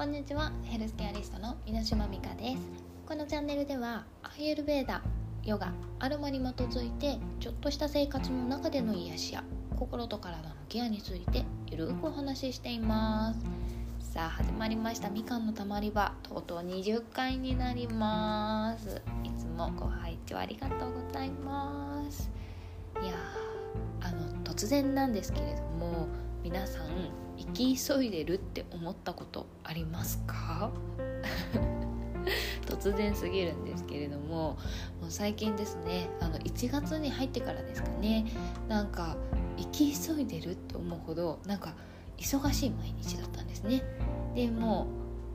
こんにちは、ヘルスケアリストの稲島美香です。このチャンネルではアーユルヴェーダ、ヨガ、アロマに基づいてちょっとした生活の中での癒しや心と体のケアについてゆるくお話ししています。さあ始まりました、みかんのたまり場、とうとう20回になります。いつもご拝聴ありがとうございます。いや突然なんですけれども、皆さん生き急いでるって思ったことありますか？突然すぎるんですけれども、もう最近ですね、1月に入ってからですかね、なんか生き急いでるって思うほどなんか忙しい毎日だったんですね。でも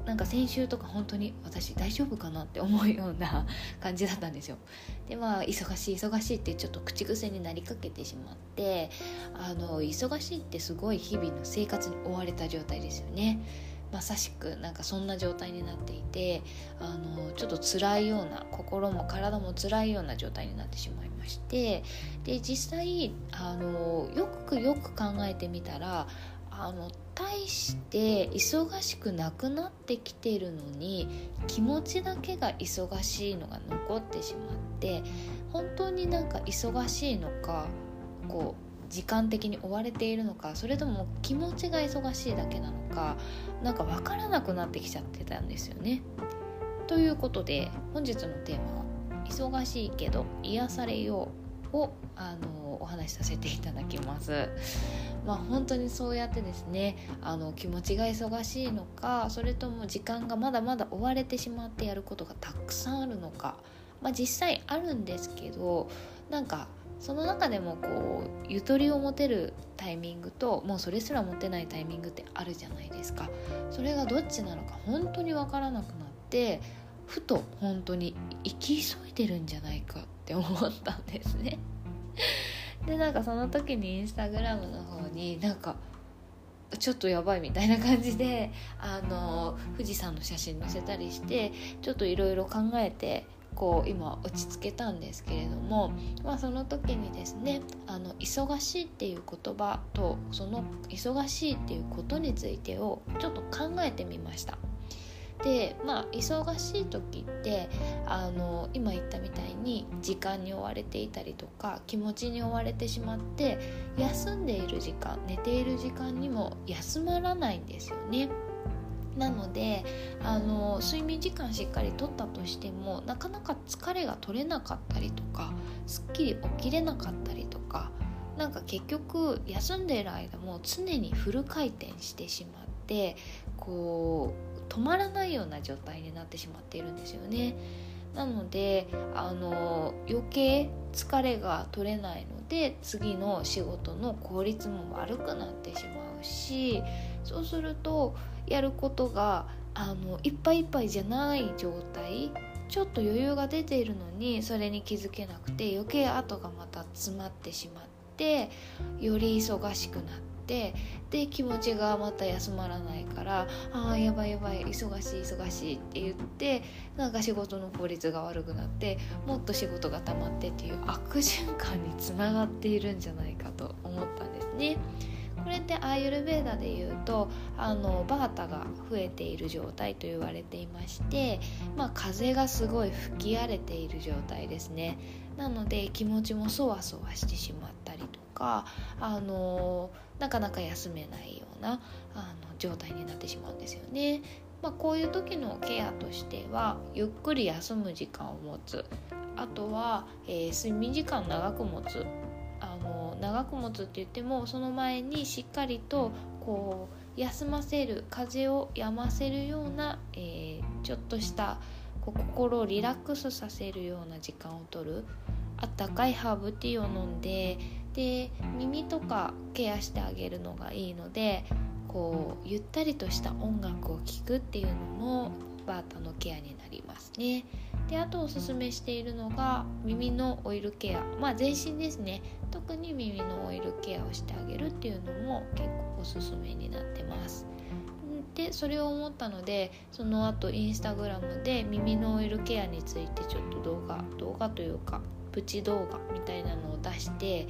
なんか先週とか本当に私大丈夫かなって思うような感じだったんですよ。でまあ忙しいってちょっと口癖になりかけてしまって、忙しいってすごい日々の生活に追われた状態ですよね。まさしくなんかそんな状態になっていて、ちょっと辛いような、心も体も辛いような状態になってしまいまして、で実際よく考えてみたら、大して忙しくなくなってきているのに気持ちだけが忙しいのが残ってしまって、本当になんか忙しいのか、こう時間的に追われているのか、それとも気持ちが忙しいだけなのか、なんか分からなくなってきちゃってたんですよね。ということで本日のテーマは「忙しいけど癒されよう」をお話しさせていただきます。本当にそうやってですね、気持ちが忙しいのか、それとも時間がまだまだ追われてしまってやることがたくさんあるのか、実際あるんですけど、なんかその中でもこうゆとりを持てるタイミングと、もうそれすら持てないタイミングってあるじゃないですか。それがどっちなのか本当に分からなくなって、ふと本当に生き急いでるんじゃないかって思ったんですね。でなんかその時にインスタグラムの方になんかちょっとやばいみたいな感じで富士山の写真載せたりして、ちょっといろいろ考えてこう今落ち着けたんですけれども、その時にですね、忙しいっていう言葉とその忙しいっていうことについてをちょっと考えてみました。で忙しい時って今言ったみたいに時間に追われていたりとか、気持ちに追われてしまって、休んでいる時間、寝ている時間にも休まらないんですよね。なので睡眠時間しっかりとったとしても、なかなか疲れが取れなかったりとか、すっきり起きれなかったりとか、なんか結局休んでいる間も常にフル回転してしまって、こう止まらないような状態になってしまっているんですよね。なので余計疲れが取れないので、次の仕事の効率も悪くなってしまうし、そうするとやることがいっぱいいっぱいじゃない状態、ちょっと余裕が出ているのにそれに気づけなくて、余計後がまた詰まってしまって、より忙しくなって、で気持ちがまた休まらないから、やばい忙しいって言って、なんか仕事の効率が悪くなって、もっと仕事が溜まってっていう悪循環につながっているんじゃないかと思ったんですね。これってアーユルヴェーダでいうとバータが増えている状態と言われていまして、風がすごい吹き荒れている状態ですね。なので気持ちもそわそわしてしまったりとか、なかなか休めないような状態になってしまうんですよね。こういう時のケアとしては、ゆっくり休む時間を持つ、あとは、睡眠時間長く持つ。長く持つって言っても、その前にしっかりとこう休ませる、風をやませるような、ちょっとした心をリラックスさせるような時間をとる。あったかいハーブティーを飲んで、で耳とかケアしてあげるのがいいので、こうゆったりとした音楽を聴くっていうのもバータのケアになりますね。であとおすすめしているのが耳のオイルケア、全身ですね、特に耳のオイルケアをしてあげるっていうのも結構おすすめになってます。でそれを思ったので、その後インスタグラムで耳のオイルケアについてちょっと動画というかプチ動画みたいなのを出して、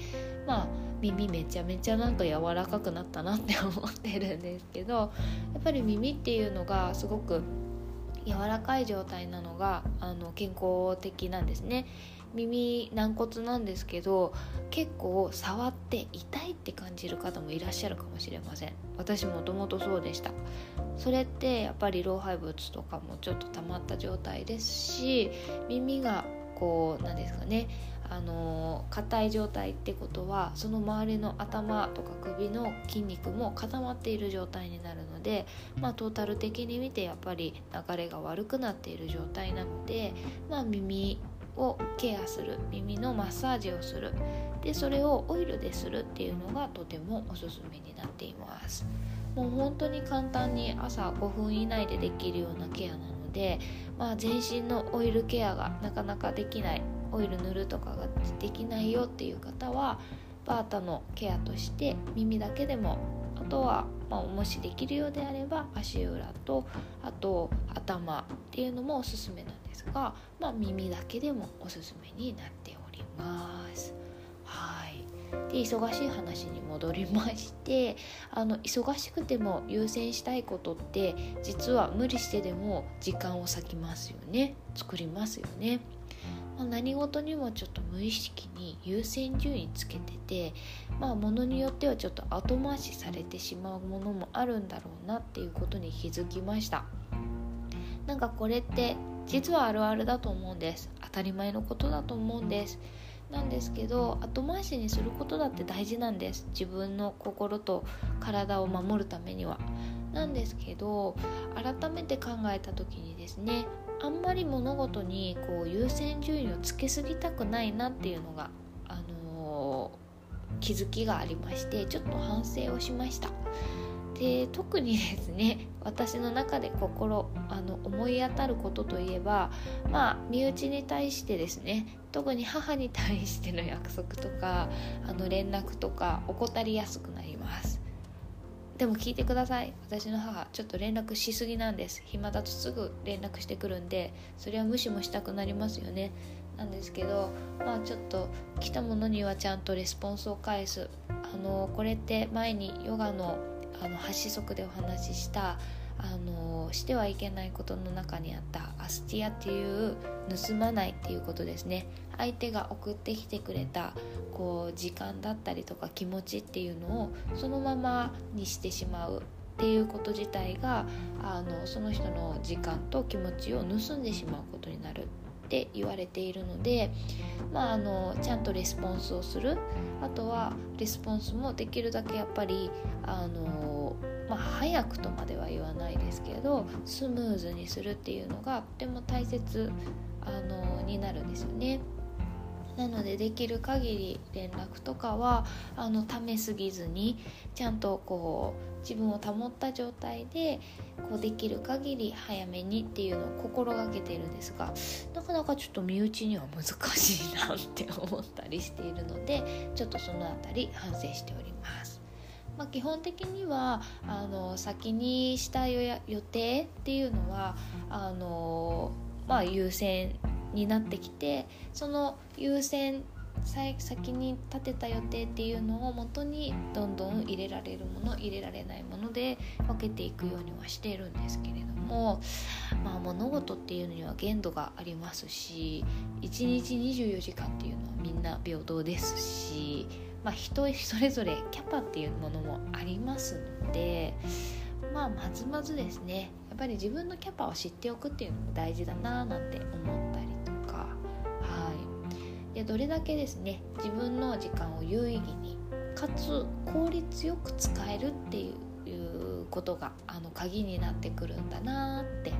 耳めちゃめちゃなんか柔らかくなったなって思ってるんですけど、やっぱり耳っていうのがすごく柔らかい状態なのが健康的なんですね。耳軟骨なんですけど、結構触って痛いって感じる方もいらっしゃるかもしれません。私もともとそうでした。それってやっぱり老廃物とかもちょっと溜まった状態ですし、耳がこうなんですかね、硬い状態ってことはその周りの頭とか首の筋肉も固まっている状態になるので、トータル的に見てやっぱり流れが悪くなっている状態なので、耳をケアする、耳のマッサージをする、でそれをオイルでするっていうのがとてもおすすめになっています。もう本当に簡単に朝5分以内でできるようなケアなので、全身のオイルケアがなかなかできない、オイル塗るとかができないよっていう方はバータのケアとして耳だけでも、あとはもしできるようであれば足裏とあと頭っていうのもおすすめなんですが、耳だけでもおすすめになっております。で、忙しい話に戻りまして、忙しくても優先したいことって実は無理してでも時間を割きますよね、作りますよね。何事にもちょっと無意識に優先順位つけてて、物によってはちょっと後回しされてしまうものもあるんだろうなっていうことに気づきました。なんかこれって実はあるあるだと思うんです。当たり前のことだと思うんです。なんですけど、後回しにすることだって大事なんです。自分の心と体を守るためにはなんですけど、改めて考えた時にですね、あんまり物事にこう優先順位をつけすぎたくないなっていうのが、気づきがありまして、ちょっと反省をしました。で、特にですね、私の中で思い当たることといえば、身内に対してですね、特に母に対しての約束とか連絡とか怠りやすくなります。でも聞いてください、私の母ちょっと連絡しすぎなんです。暇だとすぐ連絡してくるんで、それは無視もしたくなりますよね。なんですけど、ちょっと来たものにはちゃんとレスポンスを返す、これって前にヨガの8則でお話ししたしてはいけないことの中にあったアスティアっていう盗まないっていうことですね。相手が送ってきてくれた時間だったりとか気持ちっていうのをそのままにしてしまうっていうこと自体がその人の時間と気持ちを盗んでしまうことになるって言われているので、ちゃんとレスポンスをする、あとはレスポンスもできるだけやっぱり早くとまでは言わないですけどスムーズにするっていうのがとても大切になるんですよね。なのでできる限り連絡とかはためすぎずに、ちゃんと自分を保った状態でできる限り早めにっていうのを心がけているんですが、なかなかちょっと身内には難しいなって思ったりしているので、ちょっとそのあたり反省しております。基本的には先にした予定っていうのは優先になってきて、その優先先に立てた予定っていうのを元にどんどん入れられるもの入れられないもので分けていくようにはしているんですけれども、物事っていうのには限度がありますし、1日24時間っていうのはみんな平等ですし、人それぞれキャパっていうものもありますので、まずまずですね、やっぱり自分のキャパを知っておくっていうのも大事だななんて思ったりとか、でどれだけですね自分の時間を有意義にかつ効率よく使えるっていうことが鍵になってくるんだなって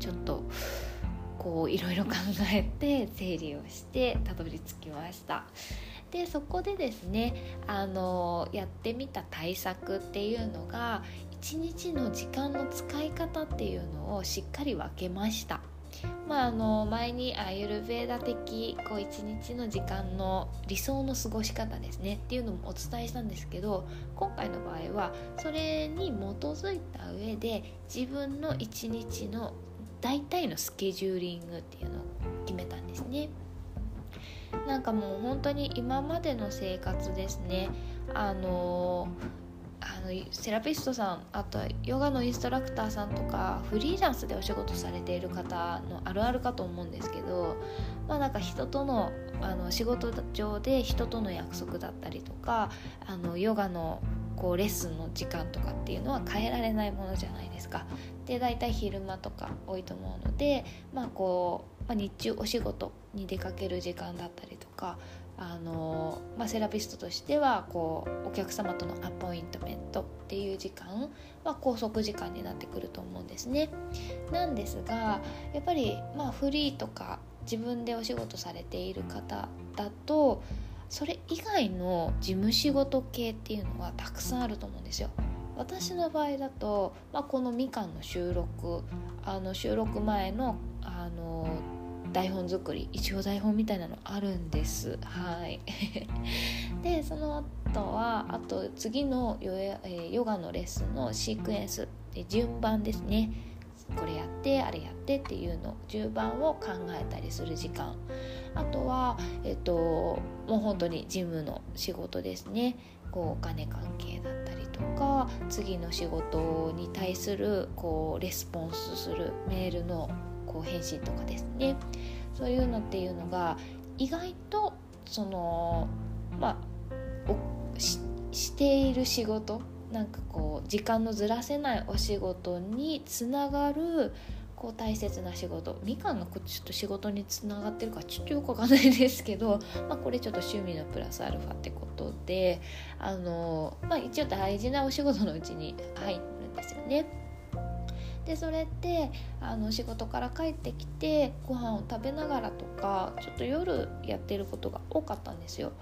ちょっといろいろ考えて整理をしてたどり着きました。でそこでですねやってみた対策っていうのが、1日の時間の使い方っていうのをしっかり分けました。前にアーユルヴェーダ的1日の時間の理想の過ごし方ですねっていうのもお伝えしたんですけど、今回の場合はそれに基づいた上で自分の1日の大体のスケジューリングっていうのを決めたんですね。なんかもう本当に今までの生活ですね、セラピストさん、あとヨガのインストラクターさんとかフリーランスでお仕事されている方のあるあるかと思うんですけど、なんか人との、仕事上で人との約束だったりとか、ヨガのこうレッスンの時間とかっていうのは変えられないものじゃないですか。で、だいたい昼間とか多いと思うので、日中お仕事に出かける時間だったりとか、セラピストとしてはこうお客様とのアポイントメントっていう時間は拘束時間になってくると思うんですね。なんですが、やっぱりフリーとか自分でお仕事されている方だと、それ以外の事務仕事系っていうのはたくさんあると思うんですよ。私の場合だと、このみかんの収録前の台本作り、一応台本みたいなのあるんです。はいで、その後はあと次のヨガのレッスンのシークエンスで順番ですね、これやってあれやってっていうの順番を考えたりする時間、あとは、もう本当に事務の仕事ですね、こうお金関係だったりとか、次の仕事に対するこうレスポンスするメールのこう返信とかですね、そういうのっていうのが意外とそのしている仕事、なんかこう時間のずらせないお仕事につながるこう大切な仕事、みかんがちょっと仕事につながってるかちょっとよくわかんないですけど、これちょっと趣味のプラスアルファってことで、一応大事なお仕事のうちに入るんですよね。で、それって仕事から帰ってきてご飯を食べながらとか、ちょっと夜やってることが多かったんですよ。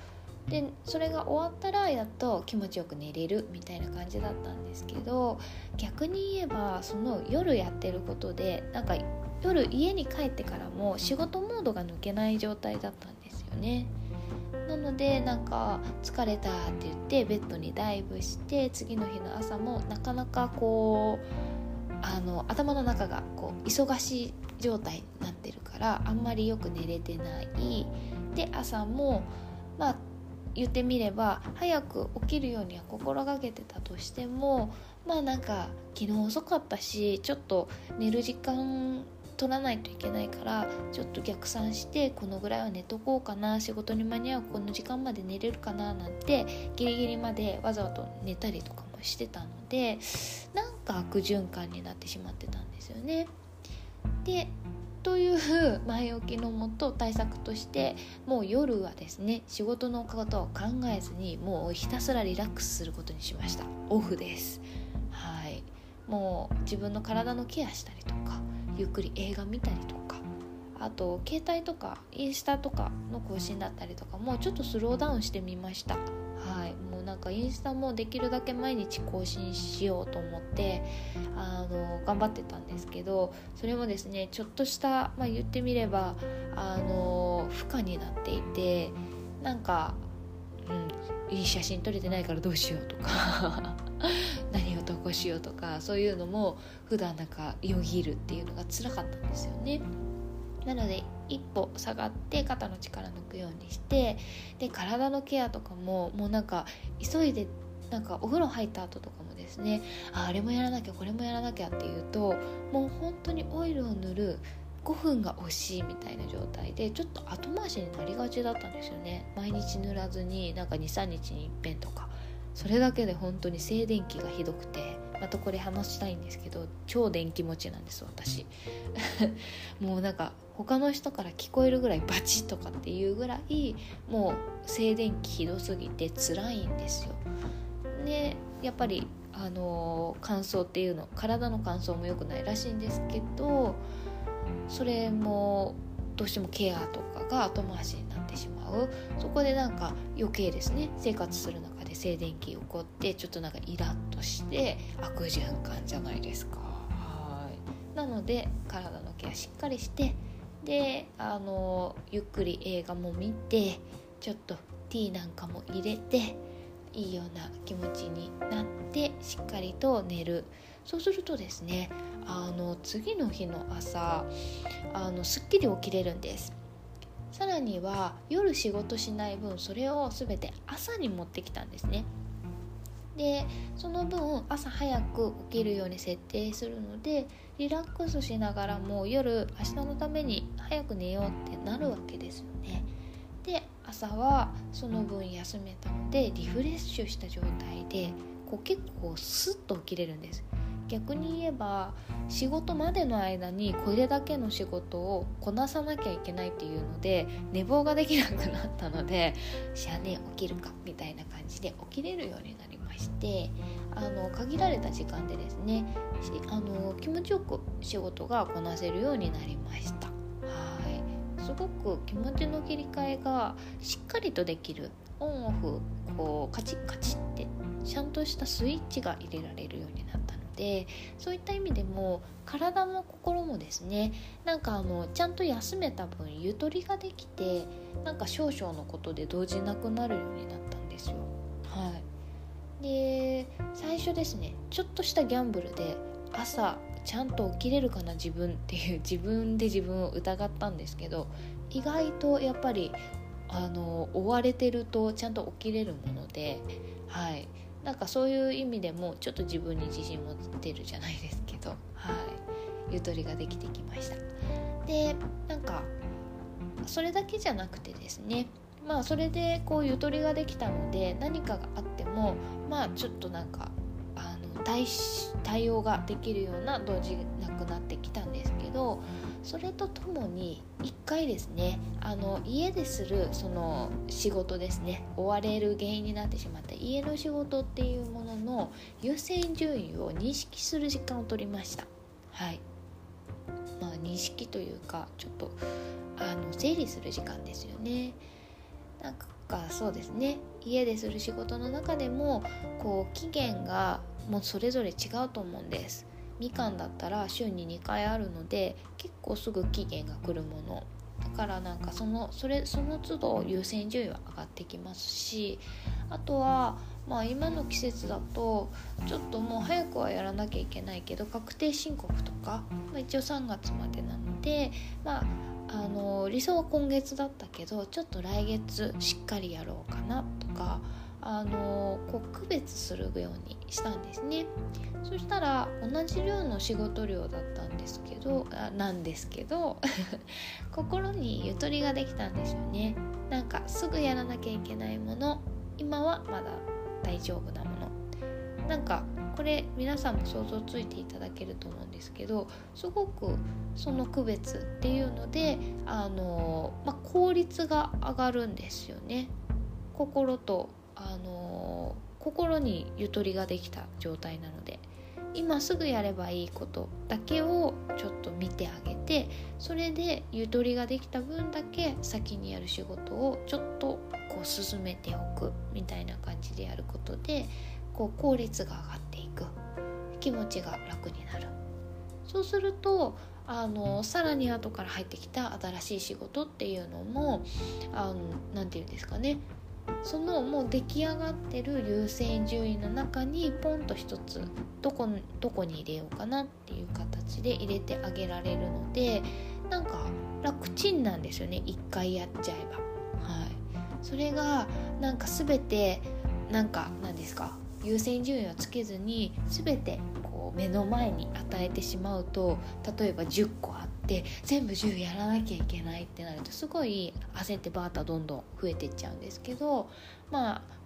で、それが終わったらやっと気持ちよく寝れるみたいな感じだったんですけど、逆に言えばその夜やってることで、なんか夜家に帰ってからも仕事モードが抜けない状態だったんですよね。なので、なんか疲れたって言ってベッドにダイブして、次の日の朝もなかなかこう頭の中がこう忙しい状態になってるから、あんまりよく寝れてない。で、朝も言ってみれば早く起きるようには心がけてたとしても、なんか昨日遅かったし、ちょっと寝る時間取らないといけないから、ちょっと逆算してこのぐらいは寝とこうかな、仕事に間に合うこの時間まで寝れるかななんてギリギリまでわざわざ寝たりとかもしてたので、なんか悪循環になってしまってたんですよね。で、という前置きのもと、対策としてもう夜はですね、仕事のことを考えずにもうひたすらリラックスすることにしました。オフです。はい、もう自分の体のケアしたりとか、ゆっくり映画見たりとか、あと携帯とかインスタとかの更新だったりとかもちょっとスローダウンしてみました。はい、もうなんかインスタもできるだけ毎日更新しようと思って頑張ってたんですけど、それもですね、ちょっとした、言ってみれば負荷になっていて、なんか、いい写真撮れてないからどうしようとか何を投稿しようとか、そういうのも普段なんかよぎるっていうのが辛かったんですよね。なので一歩下がって肩の力抜くようにして、で、体のケアとかももうなんか急いで、なんかお風呂入った後とかもですね、あれもやらなきゃこれもやらなきゃっていうと、もう本当にオイルを塗る5分が惜しいみたいな状態で、ちょっと後回しになりがちだったんですよね。毎日塗らずに、なんか 2,3 日に一遍とか、それだけで本当に静電気がひどくて、またこれ話したいんですけど、超電気持ちなんです私もうなんか他の人から聞こえるぐらいバチッとかっていうぐらい、もう静電気ひどすぎて辛いんですよ。で、やっぱり乾燥っていうの、体の乾燥も良くないらしいんですけど、それもどうしてもケアとかが後回しになってしまう。そこでなんか余計ですね、生活する中で静電気起こって、ちょっとなんかイラッとして、悪循環じゃないですか。はい、なので体のケアしっかりして、でゆっくり映画も見て、ちょっとティーなんかも入れて、いいような気持ちになってしっかりと寝る。そうするとですね、次の日の朝すっきり起きれるんです。さらには夜仕事しない分、それを全て朝に持ってきたんですね。でその分朝早く起きるように設定するので、リラックスしながらも夜明日のために早く寝ようってなるわけですよね。で朝はその分休めたのでリフレッシュした状態でこう結構スッと起きれるんです。逆に言えば仕事までの間にこれだけの仕事をこなさなきゃいけないっていうので寝坊ができなくなったので、しゃあね起きるかみたいな感じで起きれるようになりまして、限られた時間でですね気持ちよく仕事がこなせるようになりました。すごく気持ちの切り替えがしっかりとできる、オンオフこうカチッカチッってちゃんとしたスイッチが入れられるようになったので、そういった意味でも体も心もですね、ちゃんと休めた分ゆとりができて、少々のことで動じなくなるようになったんですよ。で最初ですね、ちょっとしたギャンブルで朝ちゃんと起きれるかな自分っていう自分で自分を疑ったんですけど、意外とやっぱり追われてるとちゃんと起きれるもので、そういう意味でもちょっと自分に自信持ってるじゃないですけど、ゆとりができてきました。でそれだけじゃなくてですね、それでこうゆとりができたので何かがあってもちょっと対応ができるような動じなくなってきたんですけど、それとともに一回ですね家でするその仕事ですね、追われる原因になってしまった家の仕事っていうものの優先順位を認識する時間を取りました。認識というかちょっと整理する時間ですよね。そうですね、家でする仕事の中でも期限がもうそれぞれ違うと思うんです。みかんだったら週に2回あるので結構すぐ期限が来るものだからその都度優先順位は上がってきますし、あとは今の季節だとちょっともう早くはやらなきゃいけないけど確定申告とか、一応3月までなので理想は今月だったけどちょっと来月しっかりやろうかなとか区別するようにしたんですね。そしたら同じ量の仕事量だったんですけど心にゆとりができたんですよね。すぐやらなきゃいけないもの、今はまだ大丈夫なもの、これ皆さんも想像ついていただけると思うんですけど、すごくその区別っていうので効率が上がるんですよね。心にゆとりができた状態なので、今すぐやればいいことだけをちょっと見てあげて、それでゆとりができた分だけ先にやる仕事をちょっと進めておくみたいな感じでやることで効率が上がっていく、気持ちが楽になる。そうするとさらに後から入ってきた新しい仕事っていうのもなんていうんですかね、そのもう出来上がってる優先順位の中にポンと一つどこに入れようかなっていう形で入れてあげられるので楽ちんなんですよね、一回やっちゃえば。それが全て何ですか、優先順位をつけずに全て目の前に与えてしまうと、例えば10個あって全部10やらなきゃいけないってなるとすごい焦ってバーッとどんどん増えていっちゃうんですけど、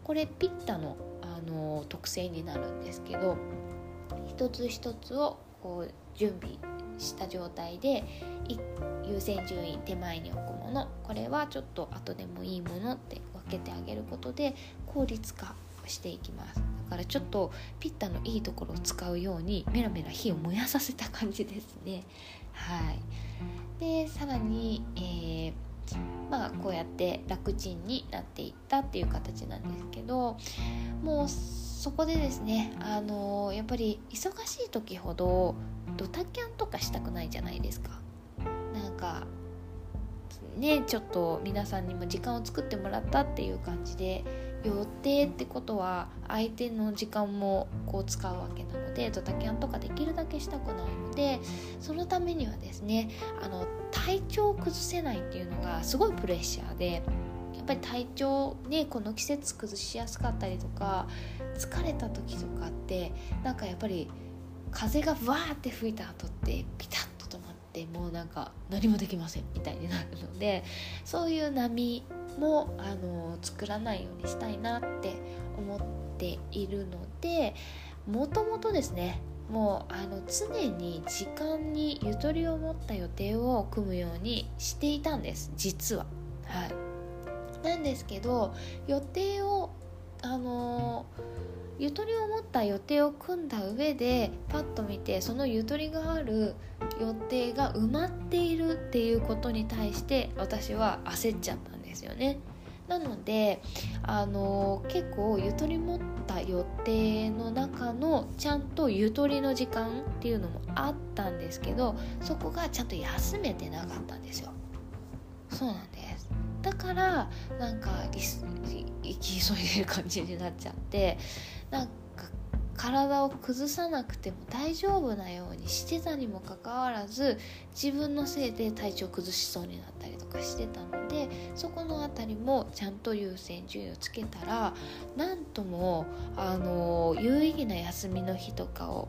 これピッタの、特性になるんですけど、一つ一つを準備した状態で優先順位手前に置くもの、これはちょっと後でもいいものって分けてあげることで効率化していきます。だからちょっとピッタのいいところを使うようにメラメラ火を燃やさせた感じですね。でさらに、こうやって楽ちんになっていったっていう形なんですけど、もうそこでですねやっぱり忙しい時ほどドタキャンとかしたくないじゃないですか。ちょっと皆さんにも時間を作ってもらったっていう感じで予定ってことは相手の時間もこう使うわけなので、ドタキャンとかできるだけしたくないので、そのためにはですね、体調を崩せないっていうのがすごいプレッシャーで、やっぱり体調ね、この季節崩しやすかったりとか、疲れた時とかってなんかやっぱり風がわーって吹いた後ってピタッと止まって、もうなんか何もできませんみたいになるので、そういう波も作らないようにしたいなって思っているので、もともとですね、もう常に時間にゆとりを持った予定を組むようにしていたんです、実は。はい、なんですけど、予定をゆとりを持った予定を組んだ上でパッと見て、そのゆとりがある予定が埋まっているっていうことに対して私は焦っちゃったんですよね。なので結構ゆとり持った予定の中のちゃんとゆとりの時間っていうのもあったんですけど、そこがちゃんと休めてなかったんですよ。そうなんです。だからなんか生き急いでる感じになっちゃって、なんか体を崩さなくても大丈夫なようにしてたにもかかわらず、自分のせいで体調崩しそうになったりとかしてたので、そこのあたりもちゃんと優先順位をつけたら、なんとも有意義な休みの日とかを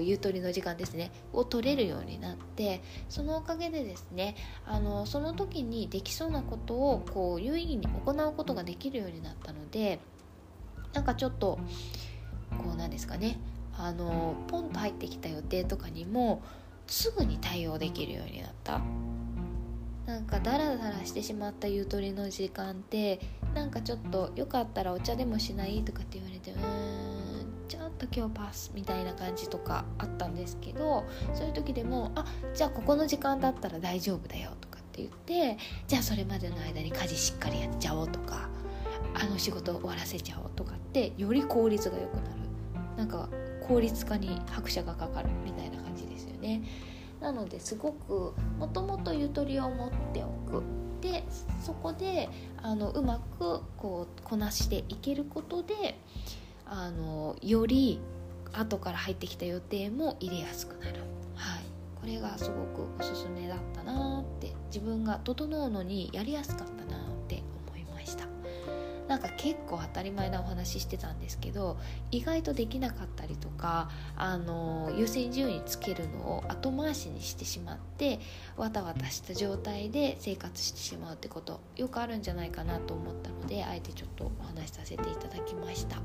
ゆとりの時間ですねを取れるようになって、そのおかげでですね、その時にできそうなことを有意義に行うことができるようになったので、なんかちょっとなんですかね、ポンと入ってきた予定とかにもすぐに対応できるようになった。なんかダラダラしてしまったゆとりの時間って、なんかちょっとよかったらお茶でもしないとかって言われて、ちょっと今日パスみたいな感じとかあったんですけど、そういう時でもじゃあここの時間だったら大丈夫だよとかって言って、じゃあそれまでの間に家事しっかりやっちゃおうとか、仕事終わらせちゃおうとかって、より効率が良くなる、なんか効率化に拍車がかかるみたいな感じですよね。なのですごくもともとゆとりを持っておく、でそこでうまくこなしていけることで、より後から入ってきた予定も入れやすくなる。はい、これがすごくおすすめだったなって、自分が整うのにやりやすかったなって思いました。なんか結構当たり前なお話してたんですけど、意外とできなかったりとか、優先順位つけるのを後回しにしてしまって、わたわたした状態で生活してしまうってことよくあるんじゃないかなと思ったので、あえてちょっとお話しさせていただきました。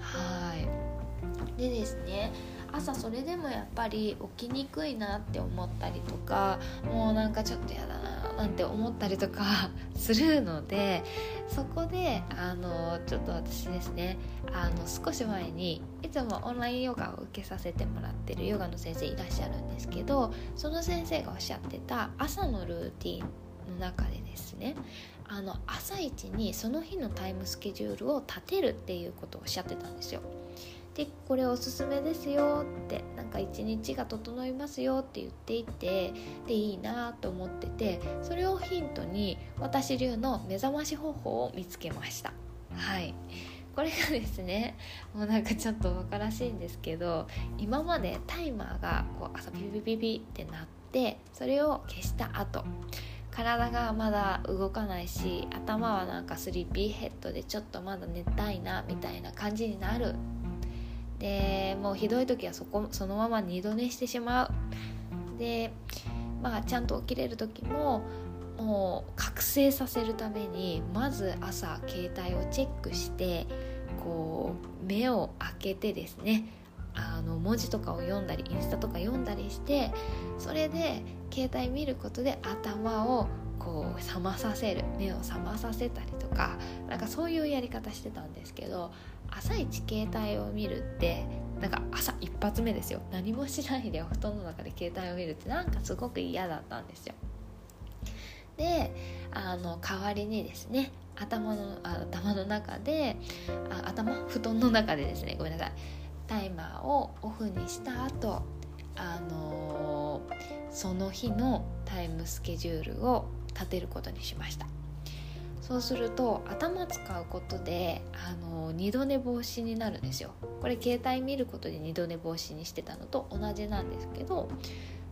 はい、でですね、朝それでもやっぱり起きにくいなって思ったりとか、もうなんかちょっとやだななんて思ったりとかするので、そこでちょっと私ですね、少し前にいつもオンラインヨガを受けさせてもらってるヨガの先生いらっしゃるんですけど、その先生がおっしゃってた朝のルーティーンの中でですね、朝一にその日のタイムスケジュールを立てるっていうことをおっしゃってたんですよ。でこれおすすめですよって、なんか一日が整いますよって言っていて、でいいなと思ってて、それをヒントに私流の目覚まし方法を見つけました。はい、これがですね、もうなんかちょっとバカらしいんですけど、今までタイマーが朝ピピピピって鳴って、それを消した後、体がまだ動かないし、頭はなんかスリーピーヘッドでちょっとまだ寝たいなみたいな感じになる。でもうひどい時はそのまま二度寝してしまう。でちゃんと起きれる時も、もう覚醒させるためにまず朝携帯をチェックして、目を開けてですね、文字とかを読んだりインスタとか読んだりして、それで携帯見ることで頭を覚まさせる、目を覚まさせたりとか、なんかそういうやり方してたんですけど、朝一携帯を見るってなんか朝一発目ですよ、何もしないでお布団の中で携帯を見るってなんかすごく嫌だったんですよ。で代わりにですね、布団の中でですね、ごめんなさい、タイマーをオフにした後、その日のタイムスケジュールを立てることにしました。そうすると頭使うことで二度寝防止になるんですよ。これ携帯見ることで二度寝防止にしてたのと同じなんですけど、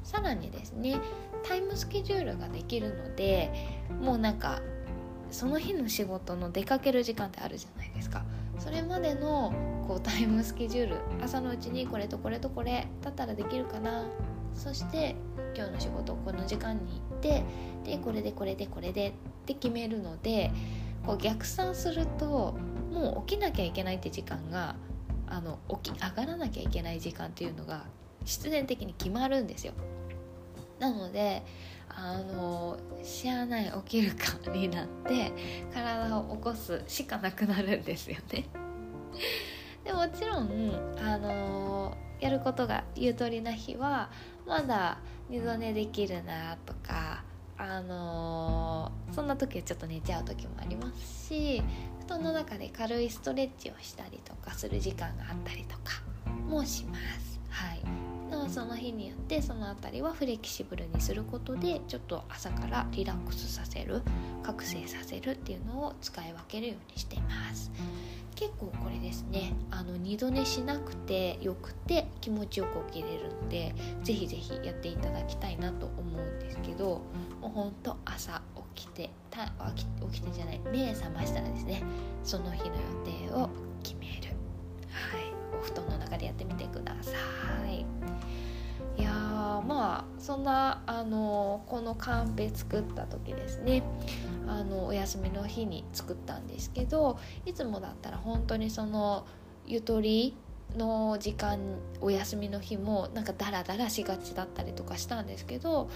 さらにですねタイムスケジュールができるので、もうなんかその日の仕事の出かける時間ってあるじゃないですか。それまでのこうタイムスケジュール、朝のうちにこれとこれとこれだったらできるかな、そして今日の仕事をこの時間に行って、でこれでこれでこれでって決めるので、こう逆算するともう起きなきゃいけないって時間が起き上がらなきゃいけない時間っていうのが必然的に決まるんですよ。なので知らない起きるかになって体を起こすしかなくなるんですよね。でもちろんやることがゆとりな日はまだ二度寝できるなとか、そんな時はちょっと寝ちゃう時もありますし、布団の中で軽いストレッチをしたりとかする時間があったりとかもします。はい、その日によってそのあたりはフレキシブルにすることで、ちょっと朝からリラックスさせる、覚醒させるっていうのを使い分けるようにしています。結構これですね二度寝しなくてよくて気持ちよく起きれるので、ぜひぜひやっていただきたいなと思うんですけど、もうほんと朝起きてじゃない、目覚ましたらですねその日の予定を決める。はい、お布団の中でやってみてください。いやまあそんなこのカンペ作った時ですね、お休みの日に作ったんですけど、いつもだったら本当にそのゆとりの時間、お休みの日もなんかダラダラしがちだったりとかしたんですけど、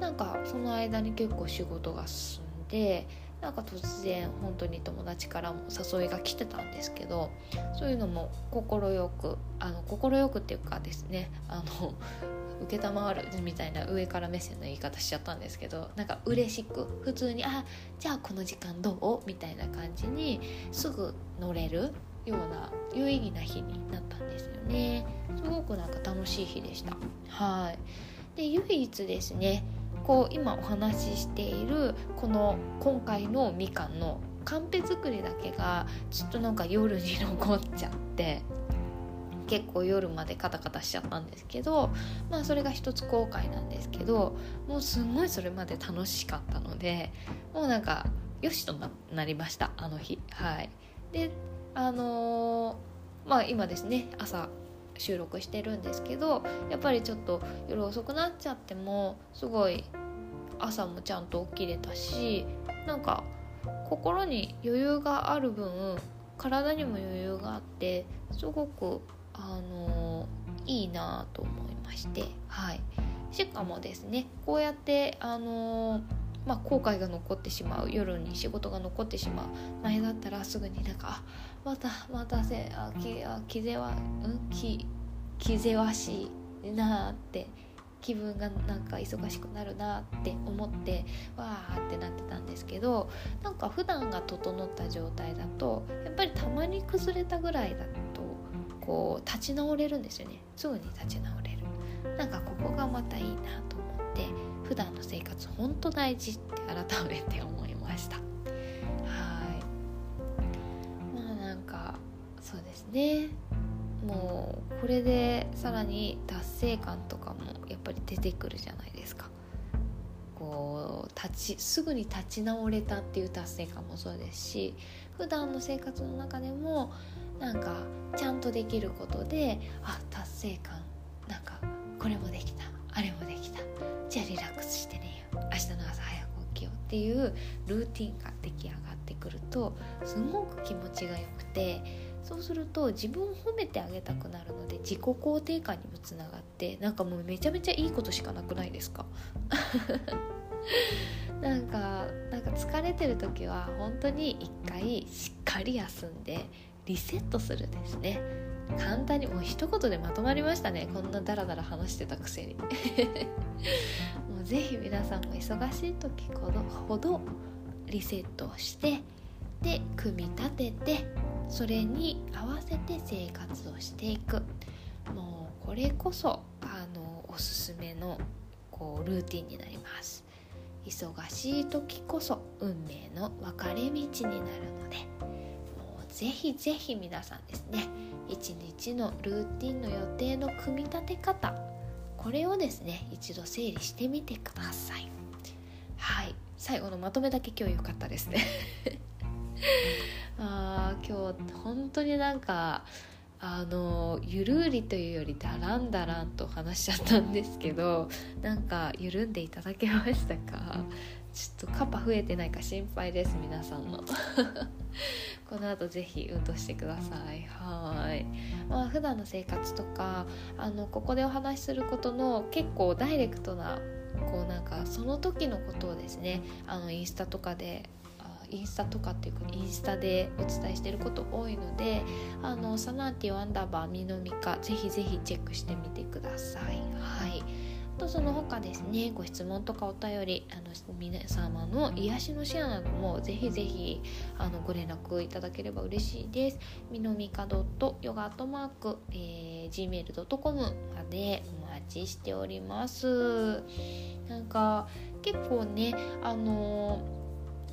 なんかその間に結構仕事が進んで、なんか突然本当に友達からも誘いが来てたんですけど、そういうのも快くっていうかですね、承るみたいな上から目線の言い方しちゃったんですけど、なんか嬉しく普通にじゃあこの時間どうみたいな感じにすぐ乗れるような有意義な日になったんですよね。すごくなんか楽しい日でした。はい。で唯一ですねこう今お話ししているこの今回のみかんのカンペ作りだけがちょっとなんか夜に残っちゃって、結構夜までカタカタしちゃったんですけど、まあそれが一つ後悔なんですけど、もうすごいそれまで楽しかったので、もうなんかよしとなりましたあの日。はい。でまあ今ですね朝収録してるんですけど、やっぱりちょっと夜遅くなっちゃってもすごい朝もちゃんと起きれたし、なんか心に余裕がある分体にも余裕があって、すごくいいなと思いまして、はい、しかもですねこうやって後悔が残ってしまう、夜に仕事が残ってしまう前だったらすぐになんかまた気ぜわしいなって気分がなんか忙しくなるなって思ってわーってなってたんですけど、なんか普段が整った状態だとやっぱりたまに崩れたぐらいだとこう立ち直れるんですよね。すぐに立ち直れる、なんかここがまたいいなと思って、普段の生活本当大事って改めて思いました。はい。まあなんかそうですね、もうこれでさらに達成感とかもやっぱり出てくるじゃないですか。こうすぐに立ち直れたっていう達成感もそうですし、普段の生活の中でもなんかちゃんとできることで達成感、なんかこれもできたあれもできた、じゃあリラックスしてねよ、明日の朝早く起きようっていうルーティンが出来上がってくるとすごく気持ちがよくて、そうすると自分を褒めてあげたくなるので自己肯定感にもつながって、なんかもうめちゃめちゃいいことしかなくないですかなんか疲れてる時は本当に一回しっかり休んでリセットするですね。簡単にもう一言でまとまりましたね、こんなダラダラ話してたくせにもうぜひ皆さんも忙しい時ほどリセットをして、で組み立ててそれに合わせて生活をしていく、もうこれこそおすすめのこうルーティンになります。忙しい時こそ運命の分かれ道になるので、もうぜひぜひ皆さんですね、一日のルーティンの予定の組み立て方、これをですね一度整理してみてください。はい、最後のまとめだけ今日良かったですね今日本当になんかゆるりというよりだらんだらんと話しちゃったんですけど、なんか緩んでいただけましたか？ちょっとカパ増えてないか心配です皆さんのこの後ぜひ運動してください。はい、まあ、普段の生活とかここでお話しすることの結構ダイレクトなこうなんかその時のことをですねインスタでお伝えしていること多いので、サナーティー_みのみかぜひぜひチェックしてみてください。はい、あとその他ですね、ご質問とかお便り、皆様の癒しのシェアなどもぜひぜひご連絡いただければ嬉しいです。みのみか.yoga@gmail.com までお待ちしております。なんか結構ね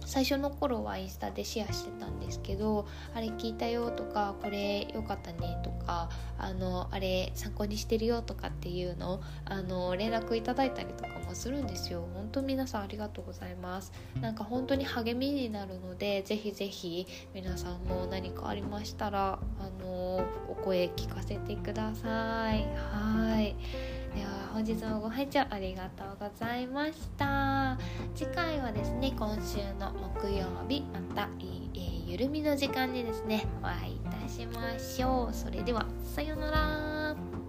最初の頃はインスタでシェアしてたんですけど、あれ聞いたよとかこれよかったねとかあれ参考にしてるよとかっていうのを連絡いただいたりとかもするんですよ。本当皆さんありがとうございます。なんか本当に励みになるので、ぜひぜひ皆さんも何かありましたらお声聞かせてください。はい。では本日もご拝聴ありがとうございました。次回はですね、今週の木曜日、またゆるみの時間にですね、お会いいたしましょう。それではさようなら。